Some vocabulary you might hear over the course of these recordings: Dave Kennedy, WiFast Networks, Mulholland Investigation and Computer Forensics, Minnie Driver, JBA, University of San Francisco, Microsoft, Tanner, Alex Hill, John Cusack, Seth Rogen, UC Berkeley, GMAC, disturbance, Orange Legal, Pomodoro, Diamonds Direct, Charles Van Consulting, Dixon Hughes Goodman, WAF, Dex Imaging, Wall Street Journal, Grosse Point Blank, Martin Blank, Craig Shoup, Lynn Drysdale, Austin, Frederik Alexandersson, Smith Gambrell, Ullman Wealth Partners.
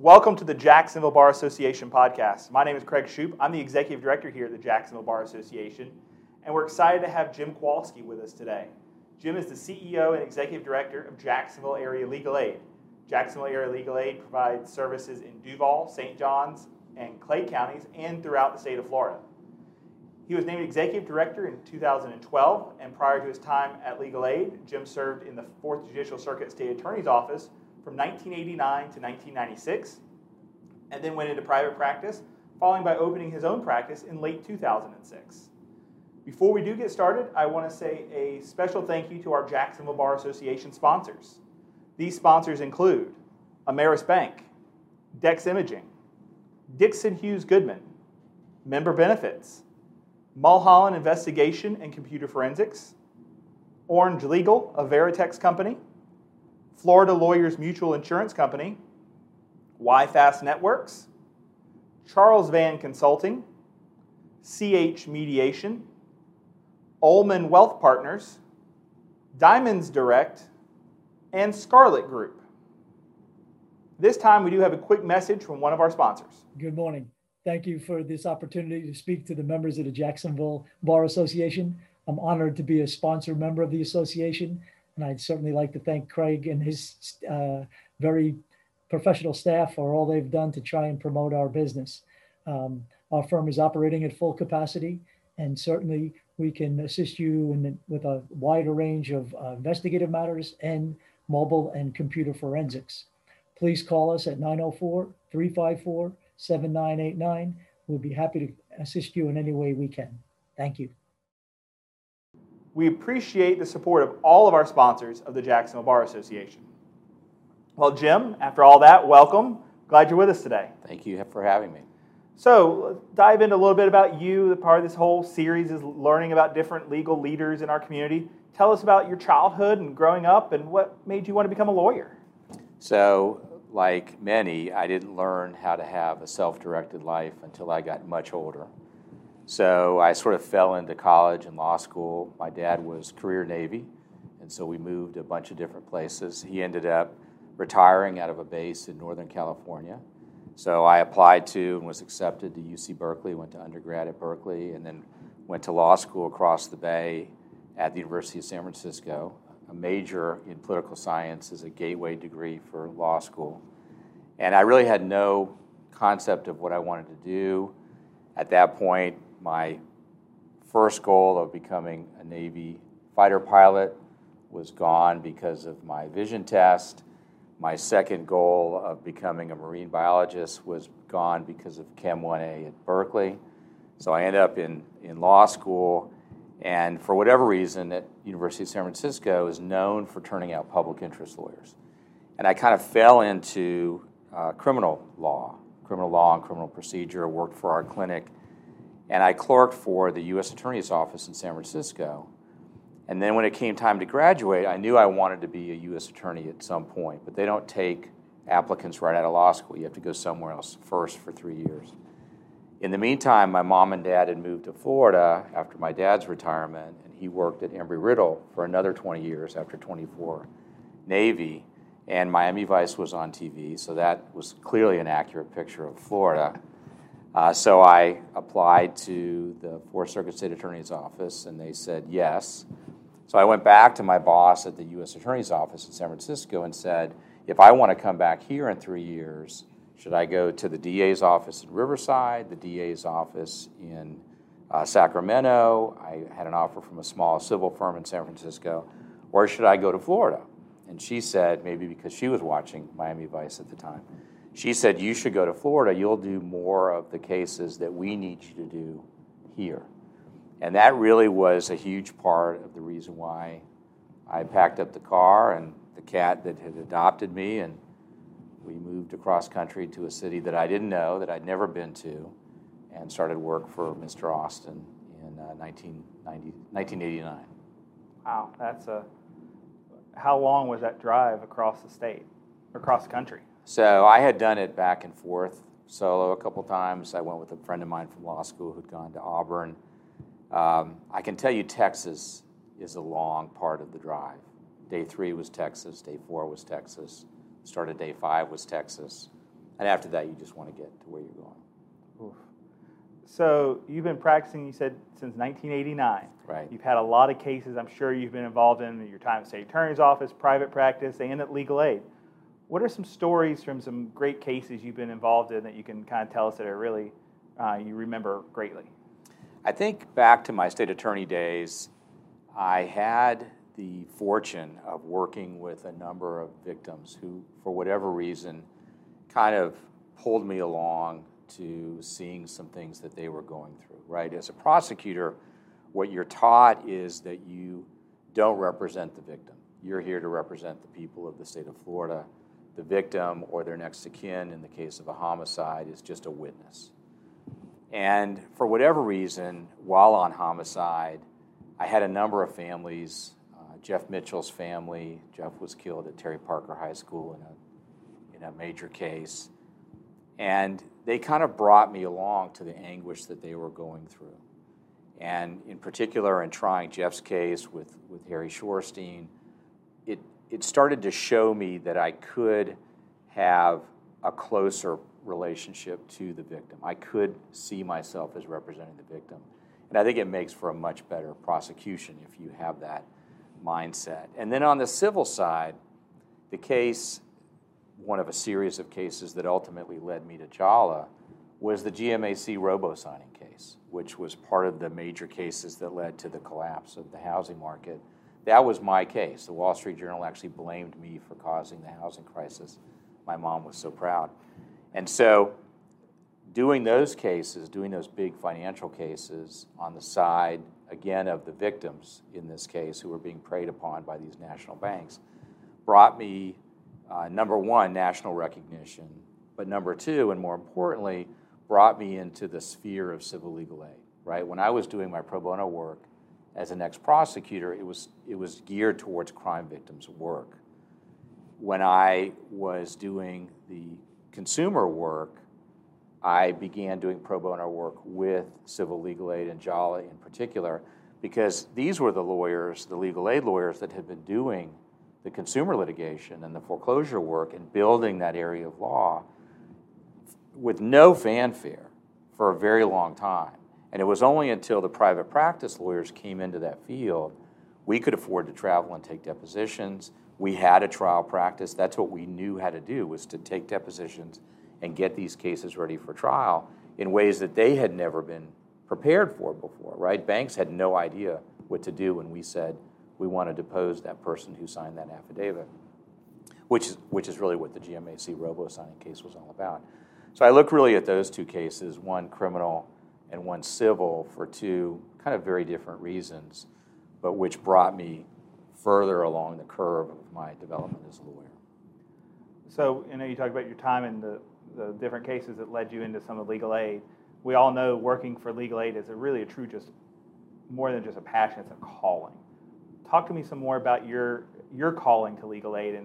Welcome to the Jacksonville Bar Association podcast. My name is Craig Shoup. I'm the Executive Director here at the Jacksonville Bar Association, and we're excited to have Jim Kowalski with us today. Jim is the CEO and Executive Director of Jacksonville Area Legal Aid. Jacksonville Area Legal Aid provides services in Duval, St. John's, and Clay counties, and throughout the state of Florida. He was named Executive Director in 2012, and prior to his time at Legal Aid, Jim served in the Fourth Judicial Circuit State Attorney's Office from 1989 to 1996, and then went into private practice, following by opening his own practice in late 2006. Before we do get started, I want to say a special thank you to our Jacksonville Bar Association sponsors. These sponsors include Ameris Bank, Dex Imaging, Dixon Hughes Goodman, Member Benefits, Mulholland Investigation and Computer Forensics, Orange Legal, a Veritex company, Florida Lawyers Mutual Insurance Company, WiFast Networks, Charles Van Consulting, CH Mediation, Ullman Wealth Partners, Diamonds Direct, and Scarlet Group. This time we do have a quick message from one of our sponsors. Good morning. Thank you for this opportunity to speak to the members of the Jacksonville Bar Association. I'm honored to be a sponsor member of the association. And I'd certainly like to thank Craig and his very professional staff for all they've done to try and promote our business. Our firm is operating at full capacity, and certainly we can assist you with a wider range of investigative matters and mobile and computer forensics. Please call us at 904-354-7989. We'll be happy to assist you in any way we can. Thank you. We appreciate the support of all of our sponsors of the Jacksonville Bar Association. Well, Jim, after all that, welcome. Glad you're with us today. Thank you for having me. So, dive into a little bit about you. Part of this whole series is learning about different legal leaders in our community. Tell us about your childhood and growing up and what made you want to become a lawyer. So, like many, I didn't learn how to have a self-directed life until I got much older. So I sort of fell into college and law school. My dad was career Navy, and so we moved a bunch of different places. He ended up retiring out of a base in Northern California. So I applied to and was accepted to UC Berkeley, went to undergrad at Berkeley, and then went to law school across the bay at the University of San Francisco. A major in political science is a gateway degree for law school. And I really had no concept of what I wanted to do. At that point, my first goal of becoming a Navy fighter pilot was gone because of my vision test. My second goal of becoming a marine biologist was gone because of Chem 1A at Berkeley. So I ended up in law school, and for whatever reason, at University of San Francisco is known for turning out public interest lawyers. And I kind of fell into criminal law and criminal procedure, worked for our clinic. And I clerked for the U.S. Attorney's Office in San Francisco. And then when it came time to graduate, I knew I wanted to be a U.S. attorney at some point, but they don't take applicants right out of law school. You have to go somewhere else first for 3 years. In the meantime, my mom and dad had moved to Florida after my dad's retirement, and he worked at Embry-Riddle for another 20 years after 24 Navy, and Miami Vice was on TV, so that was clearly an accurate picture of Florida. So I applied to the Fourth Circuit State Attorney's Office, and they said yes. So I went back to my boss at the U.S. Attorney's Office in San Francisco and said, if I want to come back here in 3 years, should I go to the DA's office in Riverside, the DA's office in Sacramento? I had an offer from a small civil firm in San Francisco. Or should I go to Florida? And she said, maybe because she was watching Miami Vice at the time, she said, you should go to Florida. You'll do more of the cases that we need you to do here. And that really was a huge part of the reason why I packed up the car and the cat that had adopted me, and we moved across country to a city that I didn't know, that I'd never been to, and started work for Mr. Austin in 1989. Wow, that's a... How long was that drive across the state, across the country? So I had done it back and forth solo a couple times. I went with a friend of mine from law school who'd gone to Auburn. I can tell you Texas is a long part of the drive. Day 3 was Texas. Day 4 was Texas. Start of day 5 was Texas. And after that, you just want to get to where you're going. Oof. So you've been practicing, you said, since 1989. Right. You've had a lot of cases I'm sure you've been involved in your time at state attorney's office, private practice, and at legal aid. What are some stories from some great cases you've been involved in that you can kind of tell us that are really, you remember greatly? I think back to my state attorney days, I had the fortune of working with a number of victims who, for whatever reason, kind of pulled me along to seeing some things that they were going through, right? As a prosecutor, what you're taught is that you don't represent the victim. You're here to represent the people of the state of Florida. The victim or their next of kin, in the case of a homicide, is just a witness. And for whatever reason, while on homicide, I had a number of families. Jeff Mitchell's family, Jeff was killed at Terry Parker High School in a major case. And they kind of brought me along to the anguish that they were going through. And in particular, in trying Jeff's case with Harry Shorstein, it started to show me that I could have a closer relationship to the victim. I could see myself as representing the victim. And I think it makes for a much better prosecution if you have that mindset. And then on the civil side, the case, one of a series of cases that ultimately led me to JALA, was the GMAC robo-signing case, which was part of the major cases that led to the collapse of the housing market. That was my case. The Wall Street Journal actually blamed me for causing the housing crisis. My mom was so proud. And so doing those cases, doing those big financial cases on the side, again, of the victims in this case who were being preyed upon by these national banks, brought me number one, national recognition, but number two, and more importantly, brought me into the sphere of civil legal aid, right? When I was doing my pro bono work as an ex-prosecutor, it was geared towards crime victims' work. When I was doing the consumer work, I began doing pro bono work with civil legal aid and JALA in particular, because these were the lawyers, the legal aid lawyers, that had been doing the consumer litigation and the foreclosure work and building that area of law with no fanfare for a very long time. And it was only until the private practice lawyers came into that field we could afford to travel and take depositions. We had a trial practice. That's what we knew how to do, was to take depositions and get these cases ready for trial in ways that they had never been prepared for before, right? Banks had no idea what to do when we said, we want to depose that person who signed that affidavit, which is really what the GMAC robo-signing case was all about. So I look really at those two cases, one criminal and one civil, for two kind of very different reasons, but which brought me further along the curve of my development as a lawyer. So I know you talked about your time in the different cases that led you into some of legal aid. We all know working for legal aid is more than just a passion, it's a calling. Talk to me some more about your calling to legal aid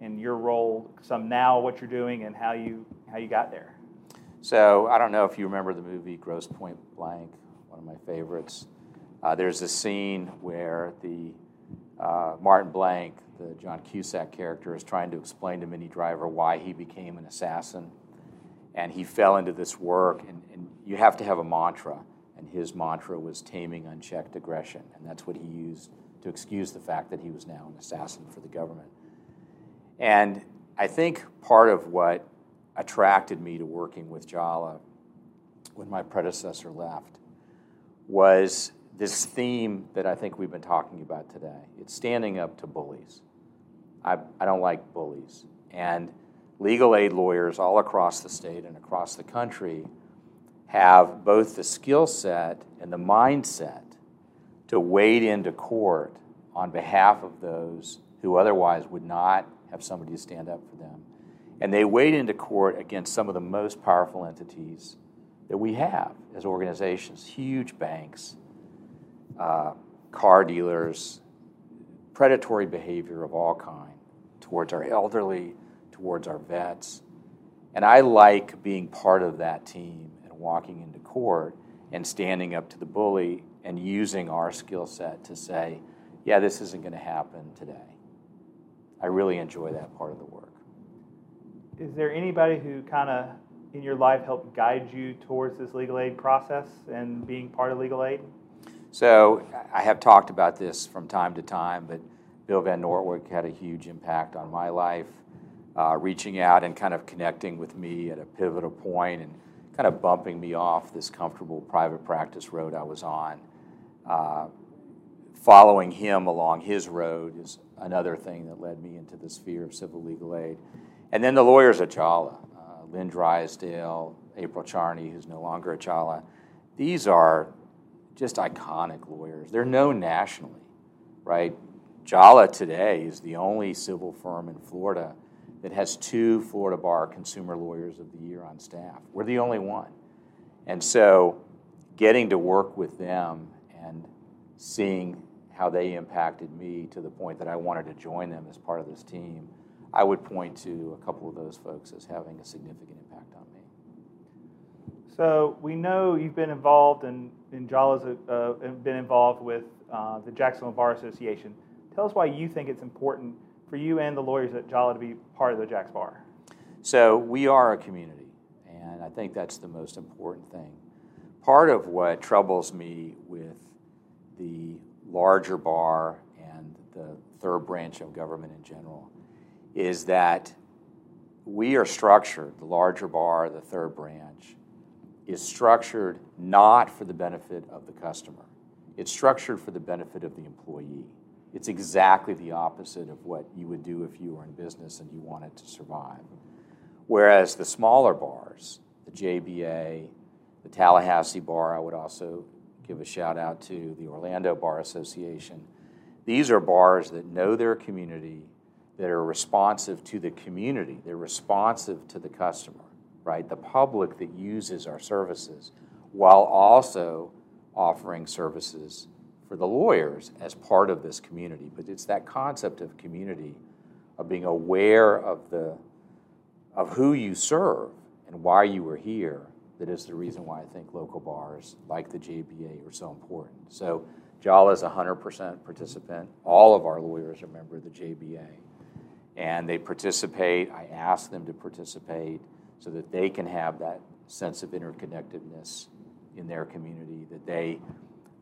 and your role, some now, what you're doing, and how you got there. So I don't know if you remember the movie Grosse Point Blank, one of my favorites. There's a scene where the Martin Blank, the John Cusack character, is trying to explain to Minnie Driver why he became an assassin. And he fell into this work, and you have to have a mantra. And his mantra was taming unchecked aggression, and that's what he used to excuse the fact that he was now an assassin for the government. And I think part of what attracted me to working with JALA when my predecessor left was this theme that I think we've been talking about today. It's standing up to bullies. I don't like bullies. And legal aid lawyers all across the state and across the country have both the skill set and the mindset to wade into court on behalf of those who otherwise would not have somebody to stand up for them. And they wade into court against some of the most powerful entities that we have as organizations, huge banks, car dealers, predatory behavior of all kind towards our elderly, towards our vets. And I like being part of that team and walking into court and standing up to the bully and using our skill set to say, yeah, this isn't going to happen today. I really enjoy that part of the work. Is there anybody who kind of in your life helped guide you towards this legal aid process and being part of legal aid? So I have talked about this from time to time, but Bill Van Nortwick had a huge impact on my life, reaching out and kind of connecting with me at a pivotal point and kind of bumping me off this comfortable private practice road I was on. Following him along his road is another thing that led me into the sphere of civil legal aid. And then the lawyers at Chala, Lynn Drysdale, April Charney, who's no longer at Chala, these are just iconic lawyers. They're known nationally, right? Chala today is the only civil firm in Florida that has 2 Florida Bar Consumer Lawyers of the Year on staff. We're the only one. And so getting to work with them and seeing how they impacted me to the point that I wanted to join them as part of this team, I would point to a couple of those folks as having a significant impact on me. So we know you've been involved in Jala's been involved with the Jacksonville Bar Association. Tell us why you think it's important for you and the lawyers at Jala to be part of the Jax Bar. So we are a community, and I think that's the most important thing. Part of what troubles me with the larger bar and the third branch of government in general is that we are structured, the larger bar, the third branch, is structured not for the benefit of the customer. It's structured for the benefit of the employee. It's exactly the opposite of what you would do if you were in business and you wanted to survive. Whereas the smaller bars, the JBA, the Tallahassee Bar, I would also give a shout out to the Orlando Bar Association. These are bars that know their community, that are responsive to the community. They're responsive to the customer, right? The public that uses our services, while also offering services for the lawyers as part of this community. But it's that concept of community, of being aware of who you serve and why you were here, that is the reason why I think local bars like the JBA are so important. So Jala is 100% participant. All of our lawyers are a member of the JBA. And they participate. I ask them to participate so that they can have that sense of interconnectedness in their community that they,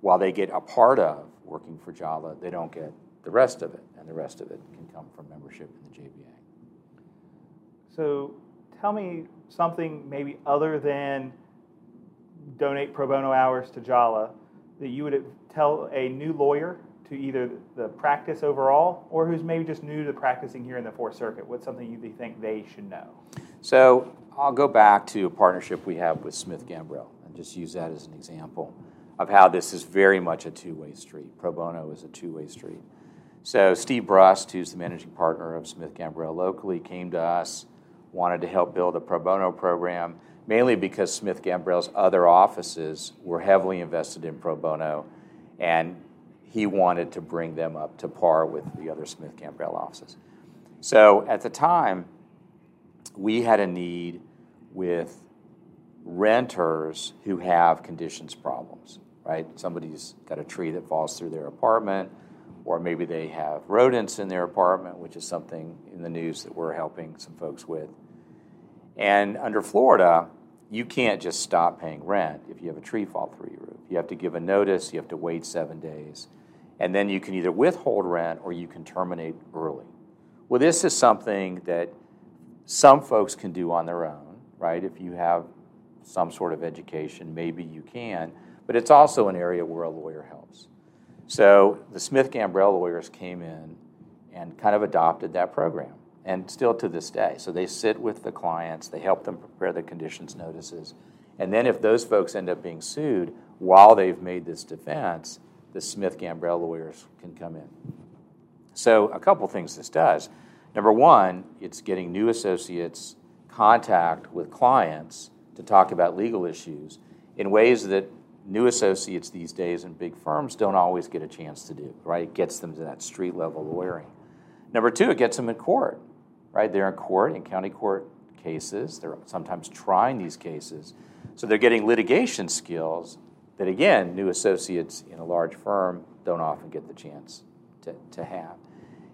while they get a part of working for Jala, they don't get the rest of it, and the rest of it can come from membership in the JBA. So tell me something maybe other than donate pro bono hours to Jala that you would tell a new lawyer to either the practice overall or who's maybe just new to practicing here in the Fourth Circuit. What's something you think they should know? So I'll go back to a partnership we have with Smith Gambrell and just use that as an example of how this is very much a two-way street. Pro bono is a two-way street. So Steve Brust, who's the managing partner of Smith Gambrell locally, came to us, wanted to help build a pro bono program, mainly because Smith Gambrell's other offices were heavily invested in pro bono, and he wanted to bring them up to par with the other Smith Gambrell offices. So at the time, we had a need with renters who have conditions problems, right? Somebody's got a tree that falls through their apartment, or maybe they have rodents in their apartment, which is something in the news that we're helping some folks with. And under Florida, you can't just stop paying rent if you have a tree fall through your roof. You have to give a notice, you have to wait 7 days, and then you can either withhold rent or you can terminate early. Well, this is something that some folks can do on their own, right? If you have some sort of education, maybe you can, but it's also an area where a lawyer helps. So the Smith Gambrell lawyers came in and kind of adopted that program, and still to this day. So they sit with the clients, they help them prepare the conditions notices, and then if those folks end up being sued while they've made this defense, the Smith Gambrell lawyers can come in. So a couple things this does. Number one, it's getting new associates contact with clients to talk about legal issues in ways that new associates these days in big firms don't always get a chance to do, right? It gets them to that street-level lawyering. Number two, it gets them in court, right? They're in court, in county court cases. They're sometimes trying these cases. So they're getting litigation skills that, again, new associates in a large firm don't often get the chance to have.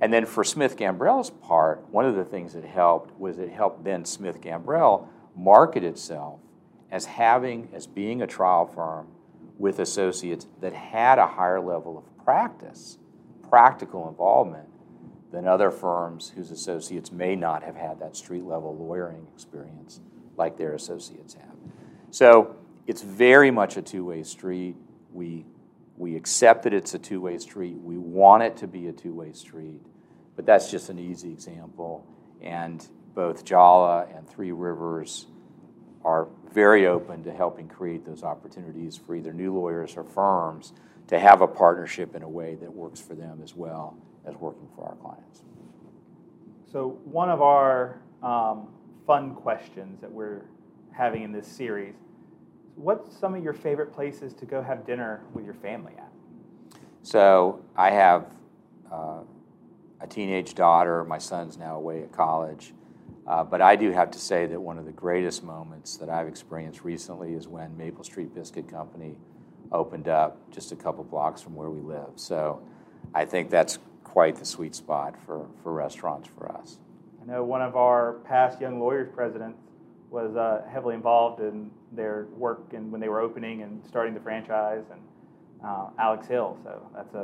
And then for Smith Gambrell's part, one of the things that helped was it helped then Smith Gambrell market itself as having, as being a trial firm with associates that had a higher level of practice, practical involvement than other firms whose associates may not have had that street-level lawyering experience like their associates have. So it's very much a two-way street. We accept that it's a two-way street. We want it to be a two-way street. But that's just an easy example. And both Jala and Three Rivers are very open to helping create those opportunities for either new lawyers or firms to have a partnership in a way that works for them as well as working for our clients. So one of our fun questions that we're having in this series, what's some of your favorite places to go have dinner with your family at? So I have a teenage daughter. My son's now away at college. But I do have to say that one of the greatest moments that I've experienced recently is when Maple Street Biscuit Company opened up just a couple blocks from where we live. So I think that's quite the sweet spot for restaurants for us. I know one of our past Young Lawyers presidents was heavily involved in their work and when they were opening and starting the franchise, and Alex Hill. So that's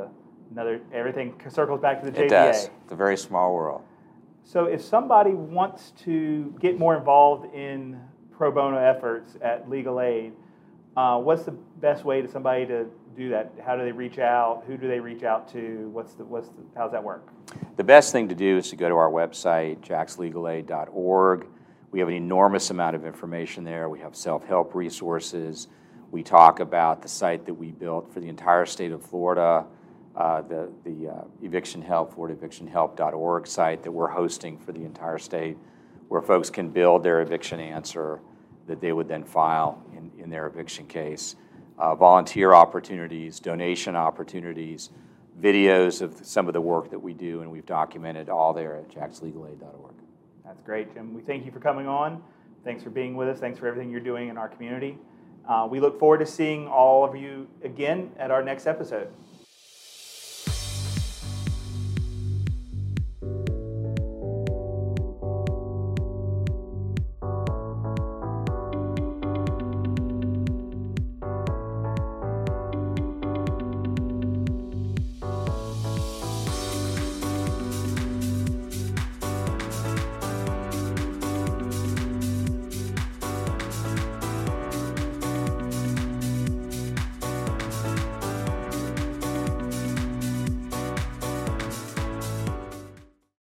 another, everything circles back to the JBA. It does. It's a very small world. So if somebody wants to get more involved in pro bono efforts at Legal Aid, what's the best way to somebody to do that? How do they reach out? Who do they reach out to? How's that work? The best thing to do is to go to our website, jackslegalaid.org. We have an enormous amount of information there. We have self-help resources. We talk about the site that we built for the entire state of Florida, the Eviction Help, FloridaEvictionHelp.org site that we're hosting for the entire state, where folks can build their eviction answer that they would then file in their eviction case. Volunteer opportunities, donation opportunities, videos of some of the work that we do, and we've documented all there at jackslegalaid.org. That's great, Jim. We thank you for coming on. Thanks for being with us. Thanks for everything you're doing in our community. We look forward to seeing all of you again at our next episode.